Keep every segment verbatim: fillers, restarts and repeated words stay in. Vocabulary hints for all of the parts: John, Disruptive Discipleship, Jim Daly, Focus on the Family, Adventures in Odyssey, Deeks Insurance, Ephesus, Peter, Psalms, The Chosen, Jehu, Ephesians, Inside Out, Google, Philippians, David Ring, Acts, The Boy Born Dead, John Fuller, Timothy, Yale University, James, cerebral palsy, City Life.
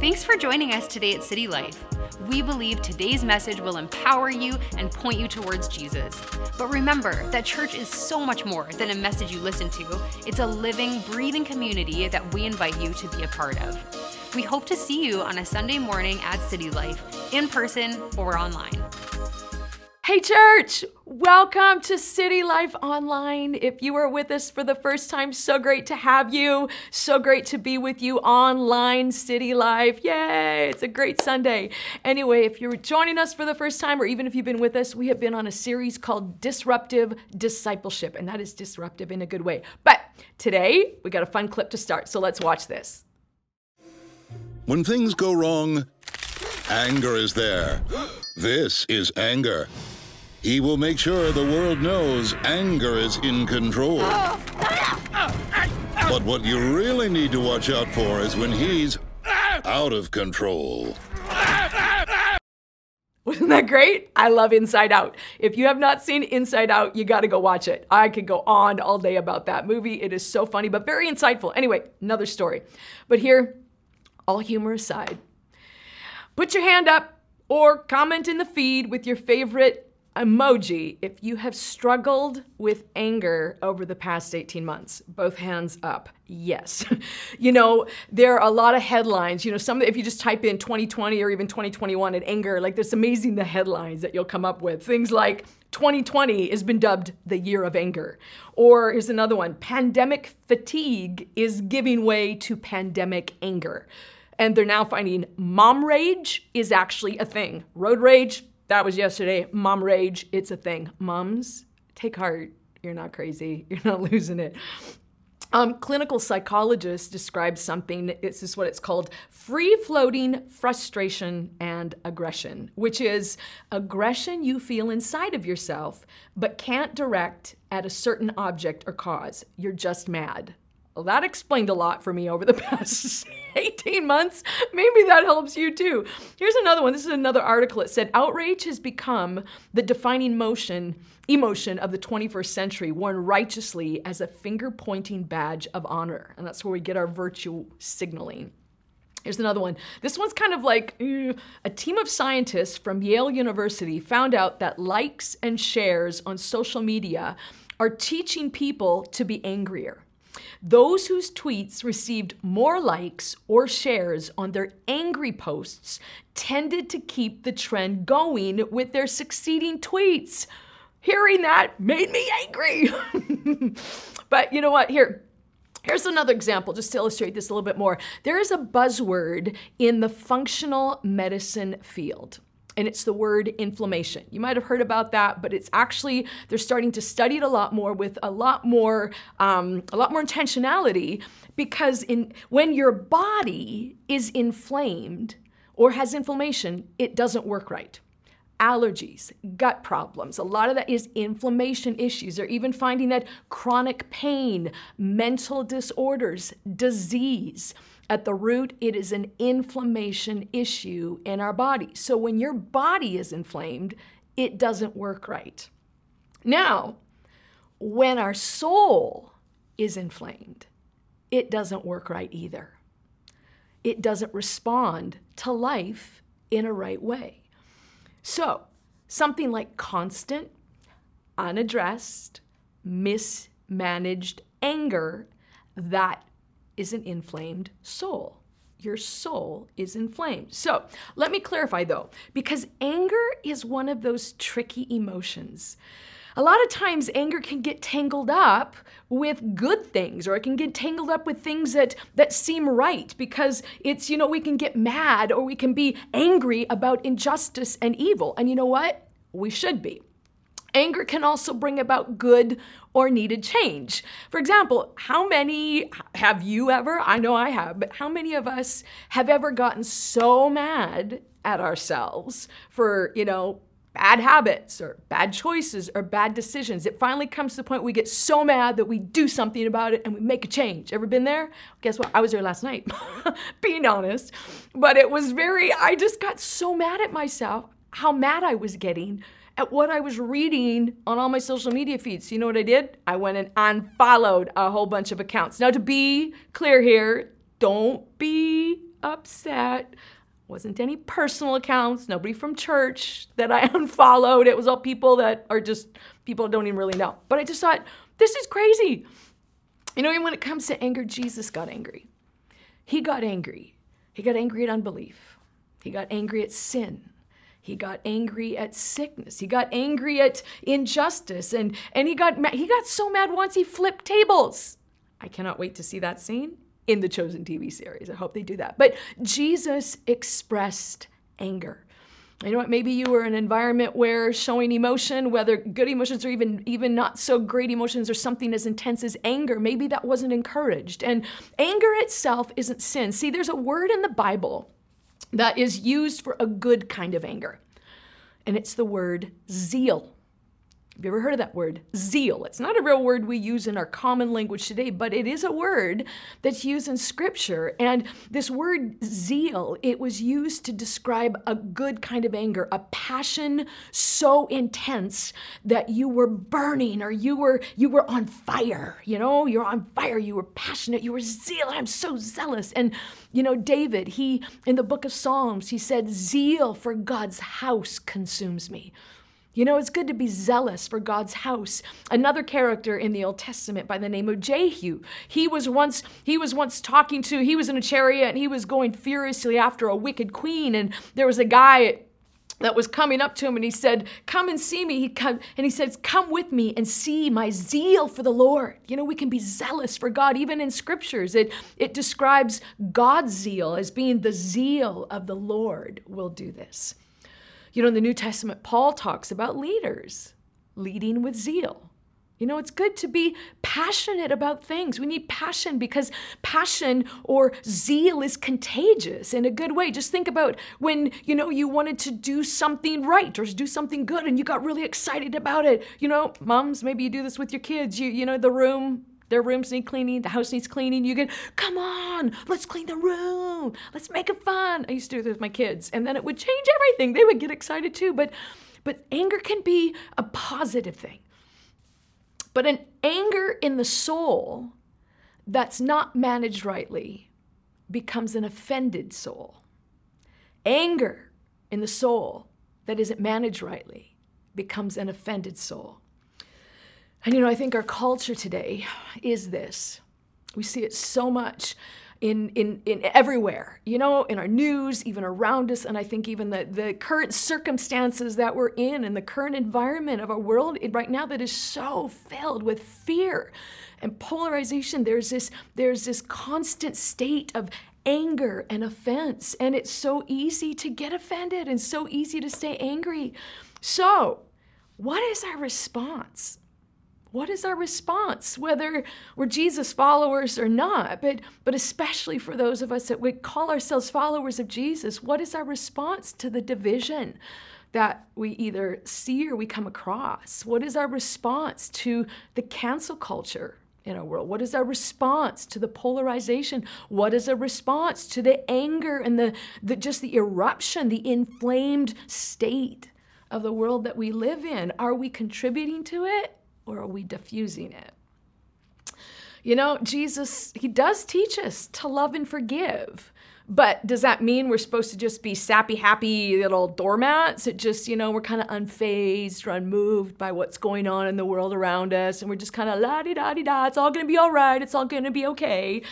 Thanks for joining us today at City Life. We believe today's message will empower you and point you towards Jesus. But remember that church is so much more than a message you listen to. It's a living, breathing community that we invite you to be a part of. We hope to see you on a Sunday morning at City Life, in person or online. Hey church, welcome to City Life Online. If you are with us for the first time, so great to have you. So great to be with you online, City Life. Yay, it's a great Sunday. Anyway, if you're joining us for the first time, or even if you've been with us, we have been on a series called Disruptive Discipleship, and that is disruptive in a good way. But today, we got a fun clip to start, so let's watch this. When things go wrong, anger is there. This is anger. He will make sure the world knows anger is in control. But what you really need to watch out for is when he's out of control. Wasn't that great? I love Inside Out. If you have not seen Inside Out, you got to go watch it. I could go on all day about that movie. It is so funny, but very insightful. Anyway, another story. But here, all humor aside, put your hand up or comment in the feed with your favorite emoji if you have struggled with anger over the past eighteen months. Both hands up. Yes. You know, there are a lot of headlines. You know, some if you just type in twenty twenty or even twenty twenty-one and anger, like it's amazing the headlines that you'll come up with. Things like twenty twenty has been dubbed the year of anger. Or here's another one, pandemic fatigue is giving way to pandemic anger. And they're now finding mom rage is actually a thing. Road rage, that was yesterday. Mom rage, it's a thing. Moms, take heart. You're not crazy. You're not losing it. Um, clinical psychologists describe something, this is what it's called, free-floating frustration and aggression, which is aggression you feel inside of yourself but can't direct at a certain object or cause. You're just mad. Well, that explained a lot for me over the past eighteen months. Maybe that helps you too. Here's another one. This is another article. It said, outrage has become the defining motion, emotion of the twenty-first century, worn righteously as a finger-pointing badge of honor. And that's where we get our virtue signaling. Here's another one. This one's kind of like, uh, a team of scientists from Yale University found out that likes and shares on social media are teaching people to be angrier. Those whose tweets received more likes or shares on their angry posts tended to keep the trend going with their succeeding tweets. Hearing that made me angry. But you know what? Here, here's another example, just to illustrate this a little bit more. There is a buzzword in the functional medicine field, and it's the word inflammation. You might have heard about that, but it's actually, they're starting to study it a lot more with a lot more, um, a lot more intentionality, because in when your body is inflamed or has inflammation, it doesn't work right. Allergies, gut problems, a lot of that is inflammation issues. They're even finding that chronic pain, mental disorders, disease, at the root, it is an inflammation issue in our body. So when your body is inflamed, it doesn't work right. Now, when our soul is inflamed, it doesn't work right either. It doesn't respond to life in a right way. So something like constant, unaddressed, mismanaged anger, that is an inflamed soul. Your soul is inflamed. So let me clarify though, because anger is one of those tricky emotions. A lot of times anger can get tangled up with good things, or it can get tangled up with things that, that seem right, because it's, you know, we can get mad or we can be angry about injustice and evil. And you know what? We should be. Anger can also bring about good or needed change. For example, how many have you ever, I know I have, but how many of us have ever gotten so mad at ourselves for, you know, bad habits or bad choices or bad decisions? It finally comes to the point we get so mad that we do something about it and we make a change. Ever been there? Guess what? I was there last night, being honest. But it was very, I just got so mad at myself, how mad I was getting at what I was reading on all my social media feeds. You know what I did? I went and unfollowed a whole bunch of accounts. Now, to be clear here, don't be upset. Wasn't any personal accounts, nobody from church that I unfollowed. It was all people that are just, people don't even really know. But I just thought, this is crazy. You know, when it comes to anger, Jesus got angry. He got angry. He got angry at unbelief. He got angry at sin. He got angry at sickness. He got angry at injustice. And, and he got mad. He got so mad once he flipped tables. I cannot wait to see that scene in the Chosen T V series. I hope they do that. But Jesus expressed anger. You know what? Maybe you were in an environment where showing emotion, whether good emotions or even, even not so great emotions or something as intense as anger, maybe that wasn't encouraged. And anger itself isn't sin. See, there's a word in the Bible that is used for a good kind of anger, and it's the word zeal. Have you ever heard of that word? Zeal. It's not a real word we use in our common language today, but it is a word that's used in Scripture. And this word zeal, it was used to describe a good kind of anger, a passion so intense that you were burning or you were you were on fire. You know, you're on fire. You were passionate. You were zealous. I'm so zealous. And, you know, David, he, in the book of Psalms, he said, zeal for God's house consumes me. You know, it's good to be zealous for God's house. Another character in the Old Testament by the name of Jehu. He was once he was once talking to, he was in a chariot and he was going furiously after a wicked queen. And there was a guy that was coming up to him and he said, come and see me. He come, and he says, come with me and see my zeal for the Lord. You know, we can be zealous for God. Even in scriptures, it, it describes God's zeal as being the zeal of the Lord will do this. You know, in the New Testament, Paul talks about leaders leading with zeal. You know, it's good to be passionate about things. We need passion because passion or zeal is contagious in a good way. Just think about when, you know, you wanted to do something right or do something good and you got really excited about it. You know, moms, maybe you do this with your kids. You, you know, the room... Their rooms need cleaning. The house needs cleaning. You can, come on, let's clean the room. Let's make it fun. I used to do this with my kids. And then it would change everything. They would get excited too. But, but anger can be a positive thing. But an anger in the soul that's not managed rightly becomes an offended soul. Anger in the soul that isn't managed rightly becomes an offended soul. And, you know, I think our culture today is this. We see it so much in in in everywhere, you know, in our news, even around us. And I think even the, the current circumstances that we're in and the current environment of our world right now that is so filled with fear and polarization, there's this there's this constant state of anger and offense. And it's so easy to get offended and so easy to stay angry. So what is our response? What is our response, whether we're Jesus followers or not, but, but especially for those of us that would call ourselves followers of Jesus, what is our response to the division that we either see or we come across? What is our response to the cancel culture in our world? What is our response to the polarization? What is our response to the anger and the, the just the eruption, the inflamed state of the world that we live in? Are we contributing to it? Or are we diffusing it? You know, Jesus, he does teach us to love and forgive. But does that mean we're supposed to just be sappy, happy little doormats? It just, you know, we're kind of unfazed or unmoved by what's going on in the world around us. And we're just kind of la-di-da-di-da. It's all going to be all right. It's all going to be okay.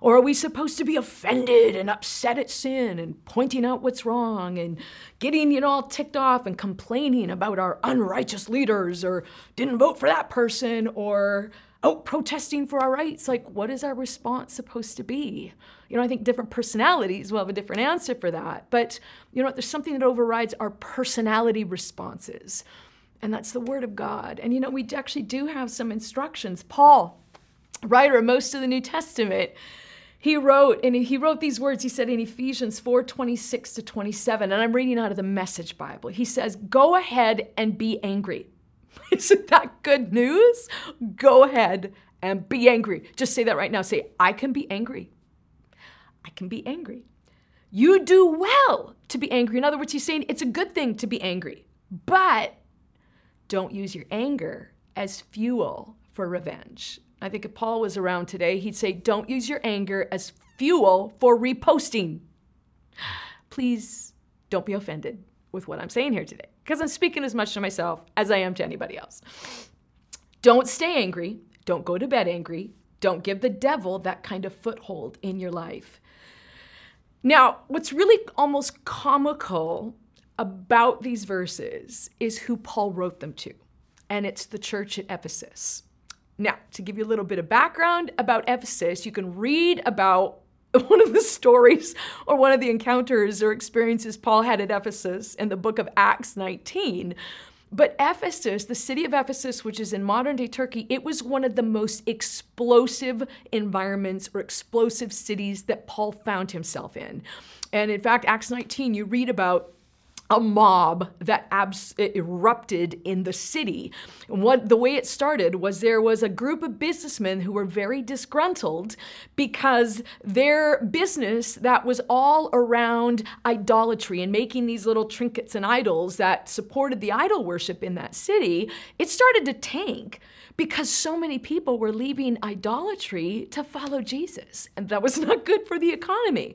Or are we supposed to be offended and upset at sin and pointing out what's wrong and getting, you know, all ticked off and complaining about our unrighteous leaders or didn't vote for that person or out protesting for our rights? Like, what is our response supposed to be? You know, I think different personalities will have a different answer for that. But, you know, there's something that overrides our personality responses, and that's the Word of God. And, you know, we actually do have some instructions. Paul, writer of most of the New Testament, he wrote, and he wrote these words, he said in Ephesians four twenty-six to twenty-seven, and I'm reading out of the Message Bible. He says, go ahead and be angry. Isn't that good news? Go ahead and be angry. Just say that right now. Say, I can be angry. I can be angry. You do well to be angry. In other words, he's saying it's a good thing to be angry, but don't use your anger as fuel for revenge. I think if Paul was around today, he'd say, don't use your anger as fuel for reposting. Please don't be offended with what I'm saying here today, because I'm speaking as much to myself as I am to anybody else. Don't stay angry. Don't go to bed angry. Don't give the devil that kind of foothold in your life. Now, what's really almost comical about these verses is who Paul wrote them to, and it's the church at Ephesus. Now, to give you a little bit of background about Ephesus, you can read about one of the stories or one of the encounters or experiences Paul had at Ephesus in the book of Acts nineteen. But Ephesus, the city of Ephesus, which is in modern-day Turkey, it was one of the most explosive environments or explosive cities that Paul found himself in. And in fact, Acts nineteen, you read about a mob that abs- erupted in the city. And what the way it started was there was a group of businessmen who were very disgruntled because their business that was all around idolatry and making these little trinkets and idols that supported the idol worship in that city, it started to tank because so many people were leaving idolatry to follow Jesus. And that was not good for the economy.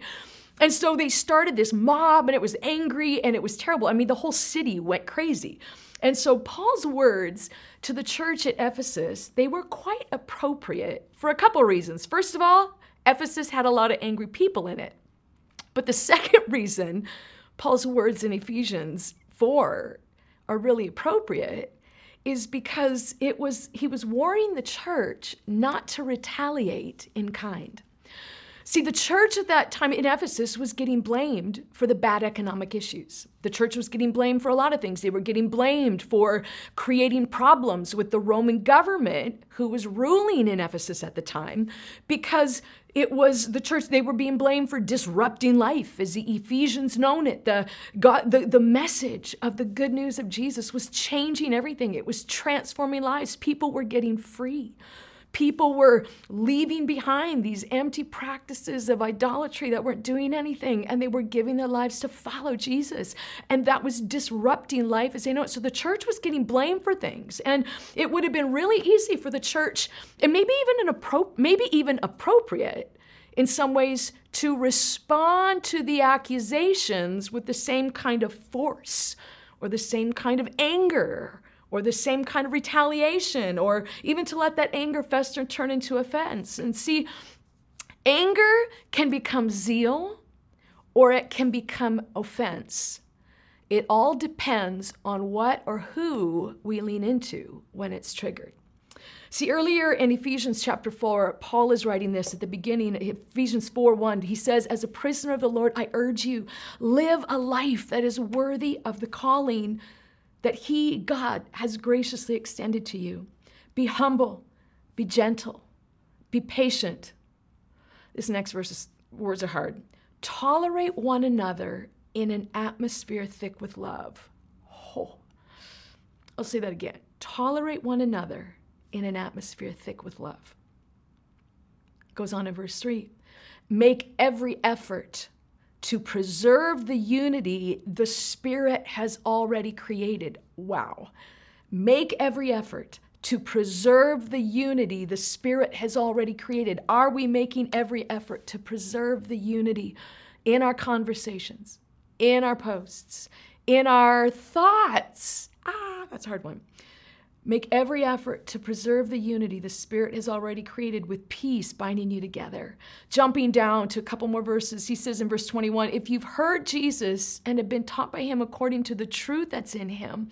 And so they started this mob, and it was angry, and it was terrible. I mean, the whole city went crazy. And so Paul's words to the church at Ephesus, they were quite appropriate for a couple reasons. First of all, Ephesus had a lot of angry people in it. But the second reason Paul's words in Ephesians four are really appropriate is because it was he was warning the church not to retaliate in kind. See, the church at that time in Ephesus was getting blamed for the bad economic issues. The church was getting blamed for a lot of things. They were getting blamed for creating problems with the Roman government who was ruling in Ephesus at the time, because it was the church, they were being blamed for disrupting life, as the Ephesians known it. The, God, the, the message of the good news of Jesus was changing everything. It was transforming lives. People were getting free. People were leaving behind these empty practices of idolatry that weren't doing anything, and they were giving their lives to follow Jesus. And that was disrupting life as they know it. So the church was getting blamed for things. And it would have been really easy for the church, and maybe even an appro- maybe even appropriate in some ways, to respond to the accusations with the same kind of force or the same kind of anger, or the same kind of retaliation, or even to let that anger fester and turn into offense. And see, anger can become zeal, or it can become offense. It all depends on what or who we lean into when it's triggered. See, earlier in Ephesians chapter four, Paul is writing this at the beginning, Ephesians four one. He says, as a prisoner of the Lord, I urge you, live a life that is worthy of the calling that he, God, has graciously extended to you. Be humble, be gentle, be patient. This next verse's words are hard. Tolerate one another in an atmosphere thick with love. Oh. I'll say that again. Tolerate one another in an atmosphere thick with love. Goes on in verse three. Make every effort to preserve the unity the Spirit has already created. Wow. Make every effort to preserve the unity the Spirit has already created. Are we making every effort to preserve the unity in our conversations, in our posts, in our thoughts? Ah, that's a hard one. Make every effort to preserve the unity the Spirit has already created with peace binding you together. Jumping down to a couple more verses, he says in verse twenty-one, if you've heard Jesus and have been taught by him according to the truth that's in him,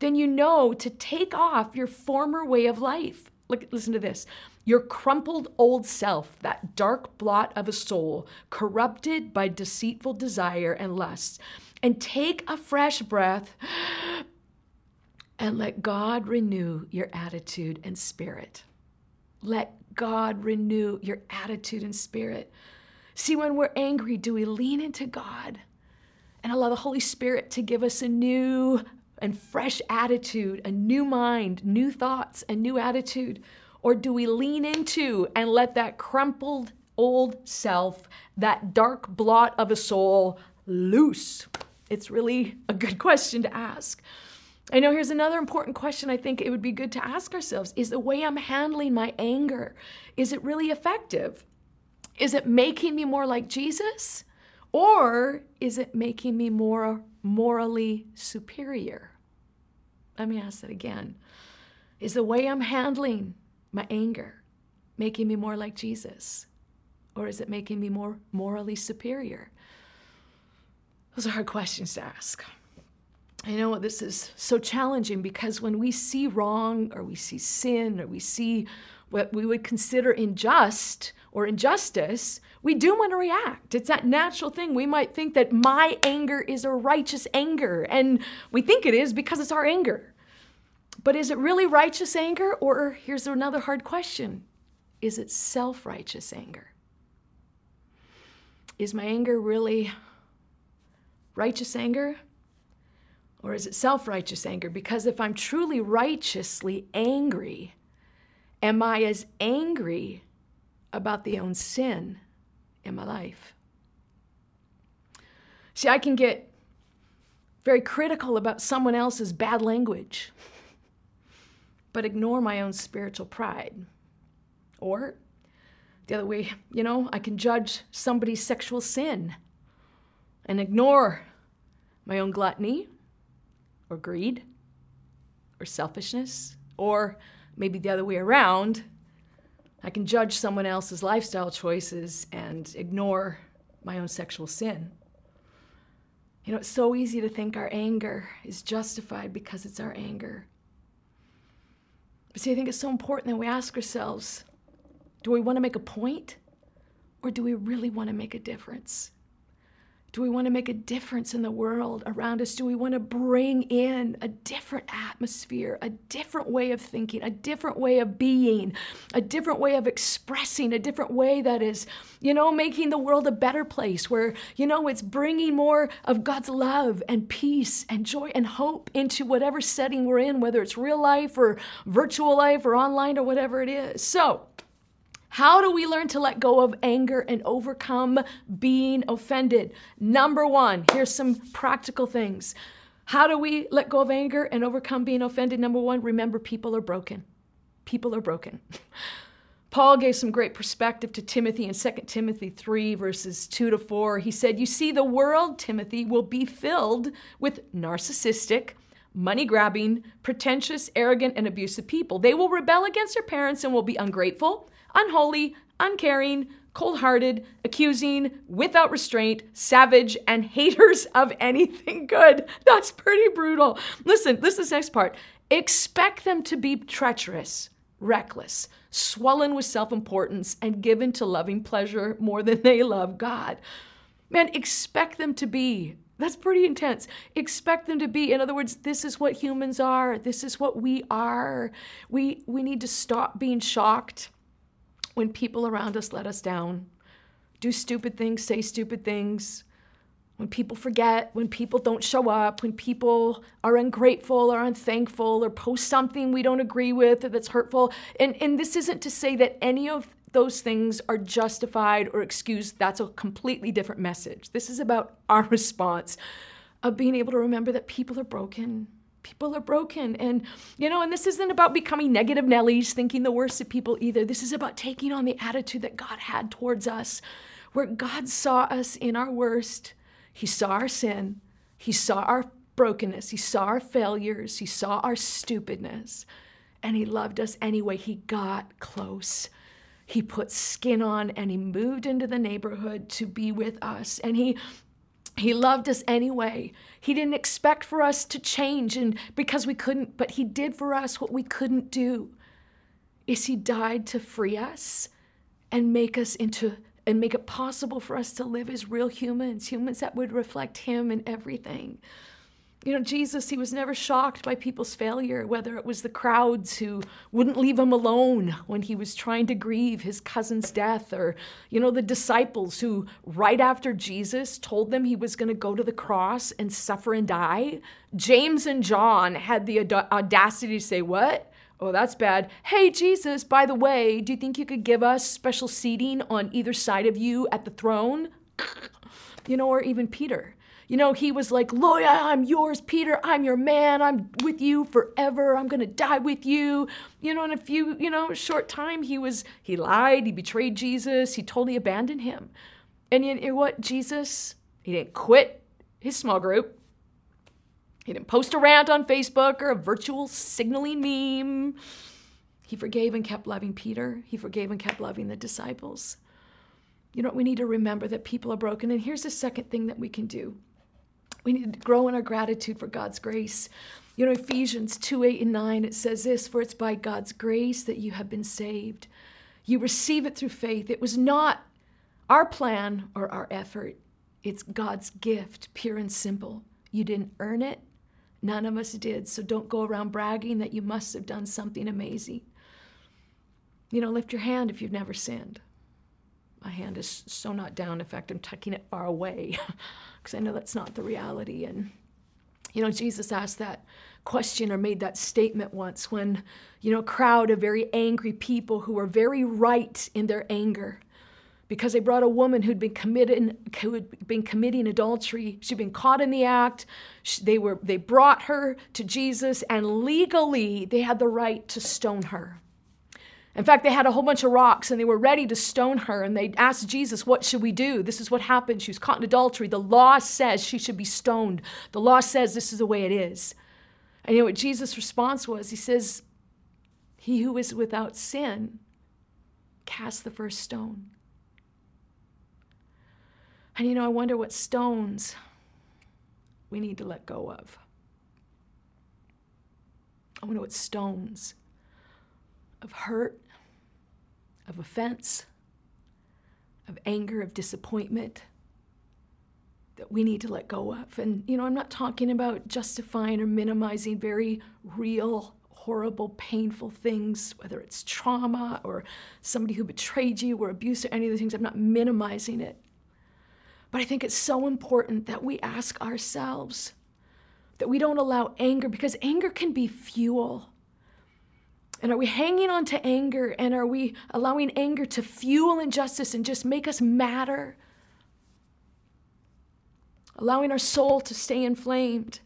then you know to take off your former way of life. Look, listen to this. Your crumpled old self, that dark blot of a soul, corrupted by deceitful desire and lusts, and take a fresh breath and let God renew your attitude and spirit. Let God renew your attitude and spirit. See, when we're angry, do we lean into God and allow the Holy Spirit to give us a new and fresh attitude, a new mind, new thoughts, a new attitude? Or do we lean into and let that crumpled old self, that dark blot of a soul, loose? It's really a good question to ask. I know here's another important question I think it would be good to ask ourselves. Is the way I'm handling my anger, is it really effective? Is it making me more like Jesus? Or is it making me more morally superior? Let me ask that again. Is the way I'm handling my anger making me more like Jesus? Or is it making me more morally superior? Those are hard questions to ask. I know this is so challenging because when we see wrong or we see sin or we see what we would consider unjust or injustice, we do want to react. It's that natural thing. We might think that my anger is a righteous anger, and we think it is because it's our anger. But is it really righteous anger? Or here's another hard question. Is it self-righteous anger? Is my anger really righteous anger? Or is it self-righteous anger? Because if I'm truly righteously angry, am I as angry about the own sin in my life? See, I can get very critical about someone else's bad language, but ignore my own spiritual pride. Or the other way, you know, I can judge somebody's sexual sin and ignore my own gluttony, or greed, or selfishness, or maybe the other way around. I can judge someone else's lifestyle choices and ignore my own sexual sin. You know, it's so easy to think our anger is justified because it's our anger. But see, I think it's so important that we ask ourselves, do we want to make a point, or do we really want to make a difference? Do we want to make a difference in the world around us? Do we want to bring in a different atmosphere, a different way of thinking, a different way of being, a different way of expressing, a different way that is, you know, making the world a better place where, you know, it's bringing more of God's love and peace and joy and hope into whatever setting we're in, whether it's real life or virtual life or online or whatever it is. So, how do we learn to let go of anger and overcome being offended? Number one, here's some practical things. How do we let go of anger and overcome being offended? Number one, remember people are broken. People are broken. Paul gave some great perspective to Timothy in Second Timothy three, verses two to four. He said, you see, the world, Timothy, will be filled with narcissistic, money-grabbing, pretentious, arrogant, and abusive people. They will rebel against their parents and will be ungrateful, unholy, uncaring, cold-hearted, accusing, without restraint, savage, and haters of anything good. That's pretty brutal. Listen, this is the next part. Expect them to be treacherous, reckless, swollen with self-importance, and given to loving pleasure more than they love God. Man, expect them to be. That's pretty intense. Expect them to be. In other words, this is what humans are. This is what we are. We, we need to stop being shocked when people around us let us down, do stupid things, say stupid things, when people forget, when people don't show up, when people are ungrateful or unthankful or post something we don't agree with or that's hurtful. And, and this isn't to say that any of those things are justified or excused. That's a completely different message. This is about our response of being able to remember that people are broken. People are broken. And, you know, and this isn't about becoming negative Nellies, thinking the worst of people either. This is about taking on the attitude that God had towards us, where God saw us in our worst. He saw our sin. He saw our brokenness. He saw our failures. He saw our stupidness. And he loved us anyway. He got close. He put skin on and he moved into the neighborhood to be with us. And he He loved us anyway. He didn't expect for us to change and because we couldn't, but he did for us what we couldn't do. Is he died to free us and make us into and make it possible for us to live as real humans, humans that would reflect him in everything. You know, Jesus, he was never shocked by people's failure, whether it was the crowds who wouldn't leave him alone when he was trying to grieve his cousin's death, or, you know, the disciples who right after Jesus told them he was going to go to the cross and suffer and die. James and John had the audacity to say, what? Oh, that's bad. Hey, Jesus, by the way, do you think you could give us special seating on either side of you at the throne? You know, or even Peter. You know, he was like, Lord, I'm yours, Peter. I'm your man. I'm with you forever. I'm going to die with you. You know, in a few, you know, short time, he was, he lied. He betrayed Jesus. He totally abandoned him. And you know what? Jesus, he didn't quit his small group. He didn't post a rant on Facebook or a virtual signaling meme. He forgave and kept loving Peter. He forgave and kept loving the disciples. You know what? We need to remember that people are broken. And here's the second thing that we can do. We need to grow in our gratitude for God's grace. You know, Ephesians two, eight, and nine, it says this, for it's by God's grace that you have been saved. You receive it through faith. It was not our plan or our effort. It's God's gift, pure and simple. You didn't earn it. None of us did. So don't go around bragging that you must have done something amazing. You know, lift your hand if you've never sinned. My hand is so not down. In fact, I'm tucking it far away because I know that's not the reality. And, you know, Jesus asked that question or made that statement once when, you know, a crowd of very angry people who were very right in their anger because they brought a woman who'd been committing, who had been committing adultery. She'd been caught in the act. She, they were, they brought her to Jesus, and legally they had the right to stone her. In fact, they had a whole bunch of rocks and they were ready to stone her. And they asked Jesus, what should we do? This is what happened. She was caught in adultery. The law says she should be stoned. The law says this is the way it is. And you know what Jesus' response was? He says, he who is without sin, cast the first stone. And you know, I wonder what stones we need to let go of. I wonder what stones of hurt, of offense, of anger, of disappointment that we need to let go of. And, you know, I'm not talking about justifying or minimizing very real, horrible, painful things, whether it's trauma or somebody who betrayed you or abuse or any of the things. I'm not minimizing it. But I think it's so important that we ask ourselves, that we don't allow anger, because anger can be fuel. And are we hanging on to anger? And are we allowing anger to fuel injustice and just make us madder? Allowing our soul to stay inflamed.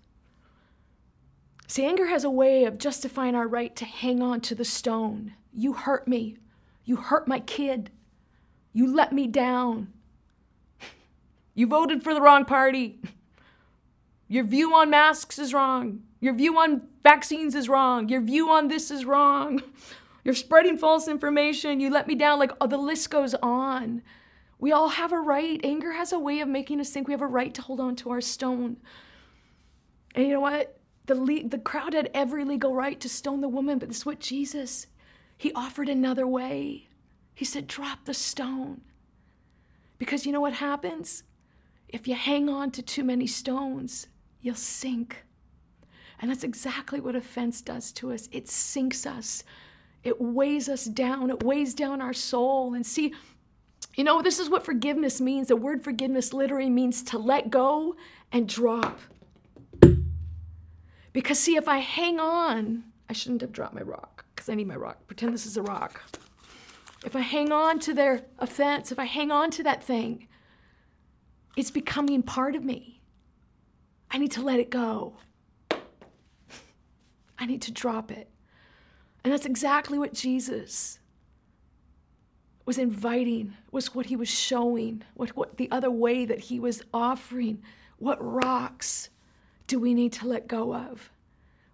See, anger has a way of justifying our right to hang on to the stone. You hurt me. You hurt my kid. You let me down. You voted for the wrong party. Your view on masks is wrong. Your view on vaccines is wrong. Your view on this is wrong. You're spreading false information. You let me down. Like, oh, the list goes on. We all have a right. Anger has a way of making us think we have a right to hold on to our stone. And you know what? The le- the crowd had every legal right to stone the woman, but this is what Jesus, he offered another way. He said, drop the stone. Because you know what happens? If you hang on to too many stones, you'll sink. And that's exactly what offense does to us. It sinks us. It weighs us down. It weighs down our soul. And see, you know, this is what forgiveness means. The word forgiveness literally means to let go and drop. Because see, if I hang on, I shouldn't have dropped my rock because I need my rock. Pretend this is a rock. If I hang on to their offense, if I hang on to that thing, it's becoming part of me. I need to let it go. I need to drop it. And that's exactly what Jesus was inviting, was what he was showing, what, what the other way that he was offering. What rocks do we need to let go of?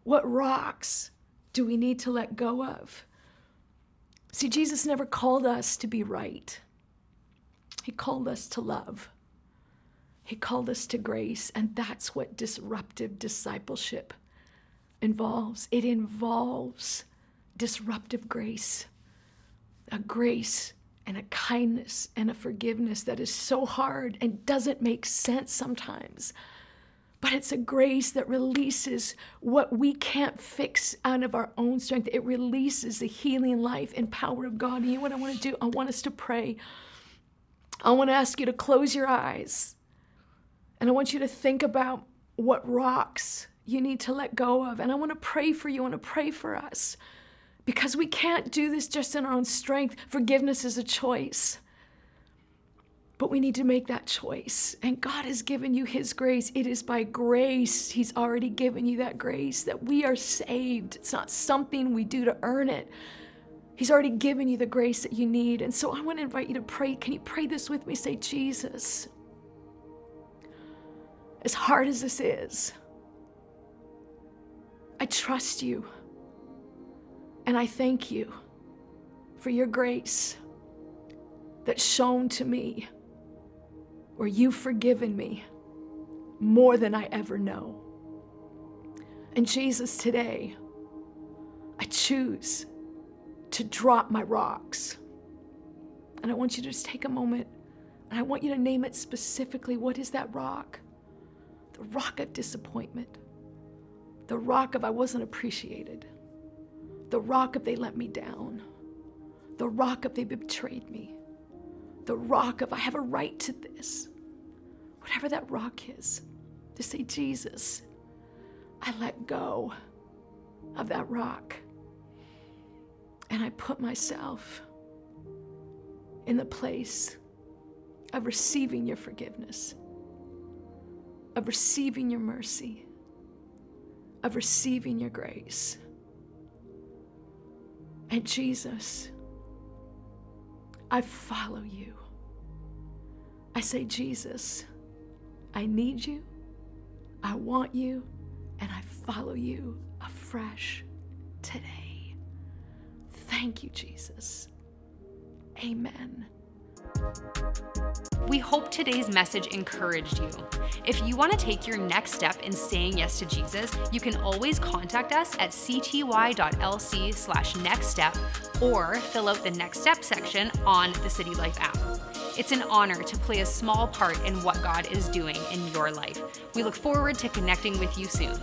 What rocks do we need to let go of? See, Jesus never called us to be right. He called us to love. He called us to grace, and that's what disruptive discipleship involves. It involves disruptive grace, a grace and a kindness and a forgiveness that is so hard and doesn't make sense sometimes. But it's a grace that releases what we can't fix out of our own strength. It releases the healing life and power of God. And you know what I want to do? I want us to pray. I want to ask you to close your eyes. And I want you to think about what rocks you need to let go of. And I want to pray for you. I want to pray for us. Because we can't do this just in our own strength. Forgiveness is a choice. But we need to make that choice. And God has given you his grace. It is by grace. He's already given you that grace that we are saved. It's not something we do to earn it. He's already given you the grace that you need. And so I want to invite you to pray. Can you pray this with me? Say, Jesus, as hard as this is, I trust you. And I thank you for your grace that's shown to me, where you've forgiven me more than I ever know. And Jesus, today, I choose to drop my rocks. And I want you to just take a moment, and I want you to name it specifically. What is that rock? The rock of disappointment. The rock of I wasn't appreciated. The rock of they let me down. The rock of they betrayed me. The rock of I have a right to this. Whatever that rock is, to say, Jesus, I let go of that rock. And I put myself in the place of receiving your forgiveness, of receiving your mercy, of receiving your grace. And Jesus, I follow you. I say, Jesus, I need you, I want you, and I follow you afresh today. Thank you, Jesus. Amen. We hope today's message encouraged you. If you want to take your next step in saying yes to Jesus, you can always contact us at c t y dot l c slash next step or fill out the next step section on the City Life app. It's an honor to play a small part in what God is doing in your life. We look forward to connecting with you soon.